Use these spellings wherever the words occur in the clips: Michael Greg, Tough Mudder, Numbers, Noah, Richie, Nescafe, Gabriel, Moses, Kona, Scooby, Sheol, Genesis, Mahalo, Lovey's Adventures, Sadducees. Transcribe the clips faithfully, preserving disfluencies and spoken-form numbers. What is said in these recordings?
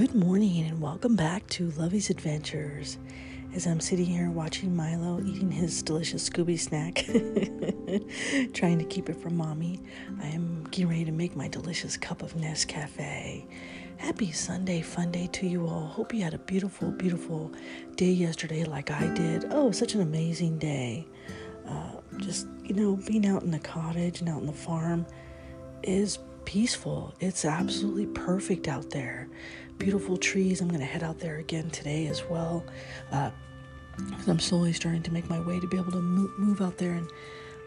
Good morning and welcome back to Lovey's Adventures. As I'm sitting here watching Milo eating his delicious Scooby snack, trying to keep it from mommy, I am getting ready to make my delicious cup of Nescafe. Happy Sunday fun day to you all. Hope you had a beautiful, beautiful day yesterday like I did. Oh, such an amazing day. Uh, just, you know, being out in the cottage and out on the farm is peaceful. It's absolutely perfect out there. Beautiful trees. I'm going to head out there again today as well. Uh, I'm slowly starting to make my way to be able to move, move out there and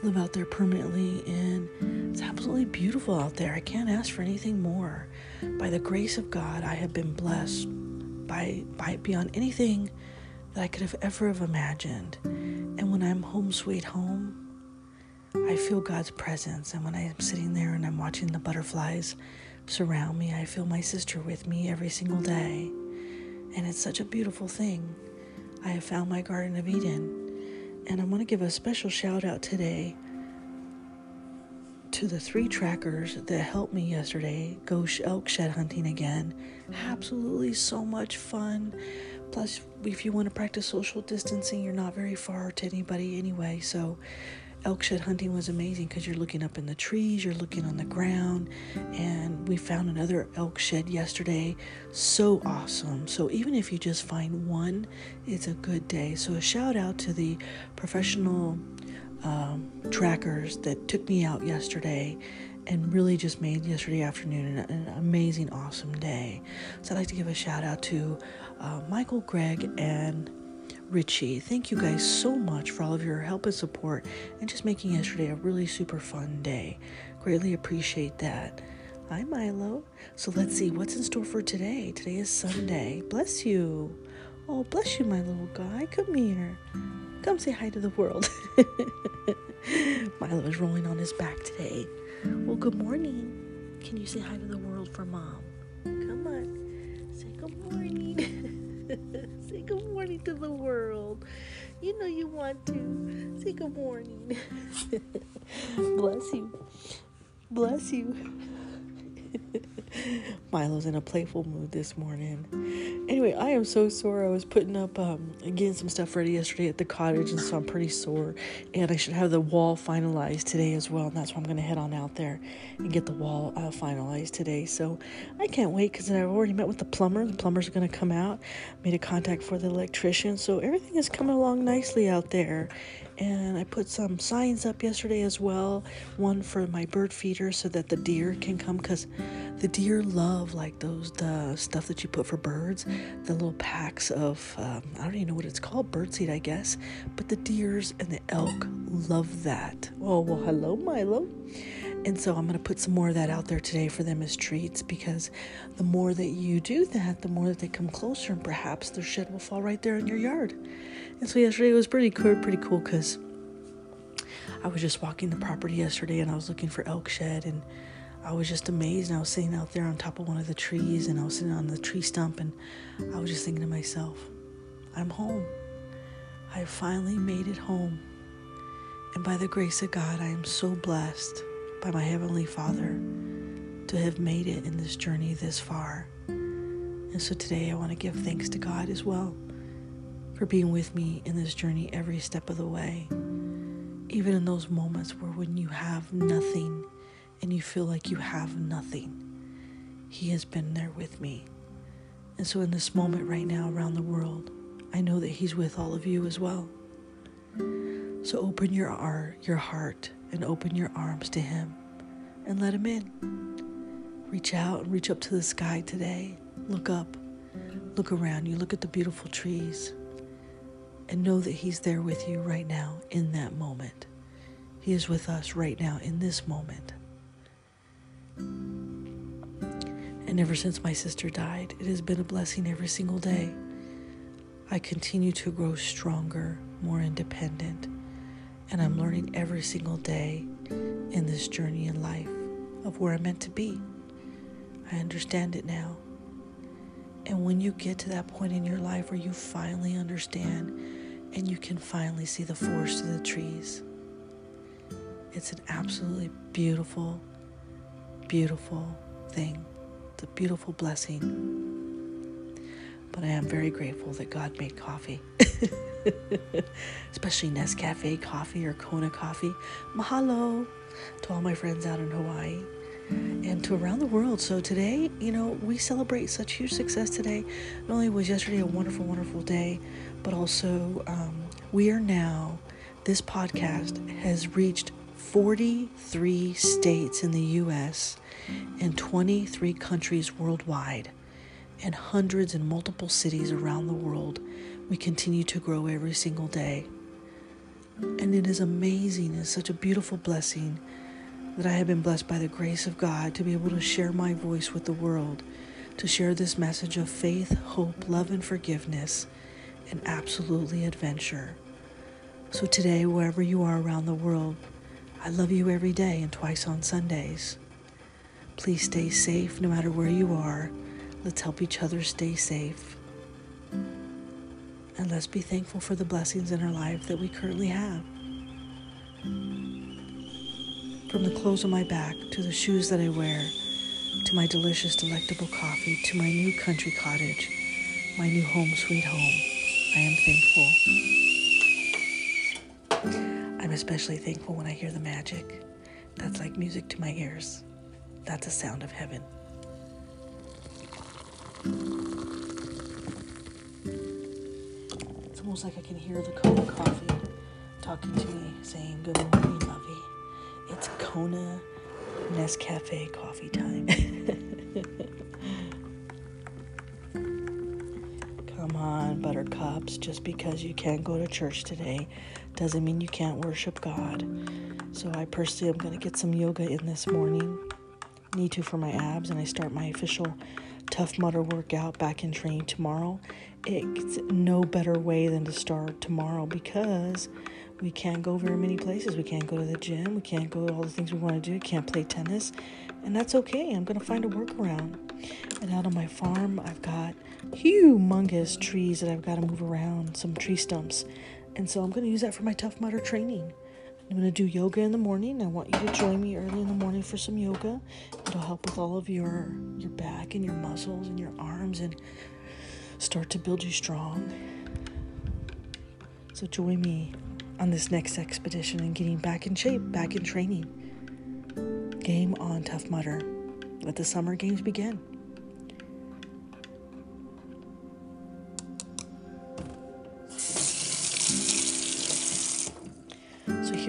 live out there permanently. And it's absolutely beautiful out there. I can't ask for anything more. By the grace of God, I have been blessed by, by beyond anything that I could have ever have imagined. And when I'm home sweet home, I feel God's presence, and when I am sitting there and I'm watching the butterflies surround me, I feel my sister with me every single day, and it's such a beautiful thing. I have found my Garden of Eden, and I want to give a special shout out today to the three trackers that helped me yesterday go elk shed hunting again. Absolutely so much fun. Plus, if you want to practice social distancing, you're not very far to anybody anyway, so elk shed hunting was amazing because you're looking up in the trees, you're looking on the ground, and we found another elk shed yesterday. So awesome. So even if you just find one, it's a good day. So a shout out to the professional um, trackers that took me out yesterday and really just made yesterday afternoon an, an amazing, awesome day. So I'd like to give a shout out to uh, Michael Greg and Richie. Thank you guys so much for all of your help and support and just making yesterday a really super fun day. Greatly appreciate that. I'm Milo. So let's see what's in store for today. Today is Sunday. Bless you. Oh, bless you, my little guy. Come here. Come say hi to the world. Milo is rolling on his back today. Well, good morning. Can you say hi to the world for mom? Come on. Say good morning. Say good morning to the world. You know you want to. Say good morning. Bless you. Bless you. Milo's in a playful mood this morning. Anyway, I am so sore. I was putting up, um, getting some stuff ready yesterday at the cottage, and so I'm pretty sore. And I should have the wall finalized today as well, and that's why I'm going to head on out there and get the wall uh, finalized today. So I can't wait because I've already met with the plumber. The plumber's going to come out, made a contact for the electrician. So everything is coming along nicely out there. And I put some signs up yesterday as well, one for my bird feeder so that the deer can come, because the deer love like those, the stuff that you put for birds, the little packs of, um, I don't even know what it's called, birdseed, I guess, but the deers and the elk love that. Oh, well, hello, Milo. And so I'm going to put some more of that out there today for them as treats, because the more that you do that, the more that they come closer, and perhaps their shed will fall right there in your yard. And so yesterday was pretty cool, pretty cool, because I was just walking the property yesterday and I was looking for elk shed, and I was just amazed. And I was sitting out there on top of one of the trees, and I was sitting on the tree stump, and I was just thinking to myself, I'm home. I finally made it home. And by the grace of God, I am so blessed by my Heavenly Father to have made it in this journey this far. And so today I want to give thanks to God as well for being with me in this journey every step of the way. Even in those moments where when you have nothing and you feel like you have nothing, He has been there with me. And so in this moment right now around the world, I know that He's with all of you as well. So open your your heart and open your arms to Him and let Him in. Reach out and reach up to the sky today. Look up, look around you, look at the beautiful trees, and know that He's there with you right now in that moment. He is with us right now in this moment. And ever since my sister died, it has been a blessing every single day. I continue to grow stronger, more independent, and I'm learning every single day in this journey in life of where I'm meant to be. I understand it now. And when you get to that point in your life where you finally understand and you can finally see the forest through the trees, it's an absolutely beautiful, beautiful thing. It's a beautiful blessing. but I am very grateful that God made coffee. Especially Nescafe coffee or Kona coffee. Mahalo to all my friends out in Hawaii and to around the world. So today, you know, we celebrate such huge success today. Not only was yesterday a wonderful, wonderful day, but also um, we are now, this podcast has reached forty-three states in the U S and twenty-three countries worldwide and hundreds and multiple cities around the world. We continue to grow every single day. And it is amazing. It's such a beautiful blessing that I have been blessed by the grace of God to be able to share my voice with the world, to share this message of faith, hope, love, and forgiveness, and absolutely adventure. So today, wherever you are around the world, I love you every day and twice on Sundays. Please stay safe no matter where you are. Let's help each other stay safe. And let's be thankful for the blessings in our life that we currently have. From the clothes on my back, to the shoes that I wear, to my delicious, delectable coffee, to my new country cottage, my new home sweet home, I am thankful. I'm especially thankful when I hear the magic. That's like music to my ears. That's a sound of heaven. Almost like I can hear the Kona coffee talking to me, saying, "Good morning, Lovey. It's Kona Nescafe coffee time." Come on, buttercups. Just because you can't go to church today doesn't mean you can't worship God. So I personally am going to get some yoga in this morning. Need to for my abs, and I start my official Tough Mudder workout back in training tomorrow. It's no better way than to start tomorrow because we can't go very many places. We can't go to the gym. We can't go to all the things we want to do. We can't play tennis. And that's okay. I'm going to find a workaround. And out on my farm, I've got humongous trees that I've got to move around, some tree stumps. And so I'm going to use that for my Tough Mudder training. I'm going to do yoga in the morning. I want you to join me early in the morning for some yoga. It'll help with all of your, your back and your muscles and your arms and start to build you strong. So join me on this next expedition and getting back in shape, back in training. Game on, Tough Mudder. Let the summer games begin.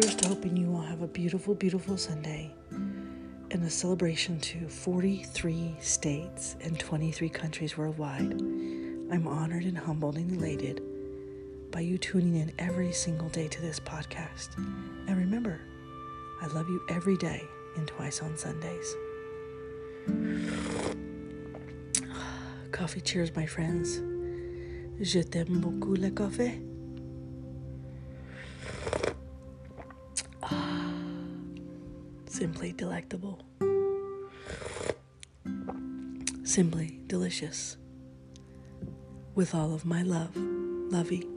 Here's to hoping you all have a beautiful, beautiful Sunday and a celebration to forty-three states and twenty-three countries worldwide. I'm honored and humbled and elated by you tuning in every single day to this podcast. And remember, I love you every day and twice on Sundays. Coffee cheers, my friends. Je t'aime beaucoup le café. Simply delectable. Simply delicious. With all of my love, Lovey.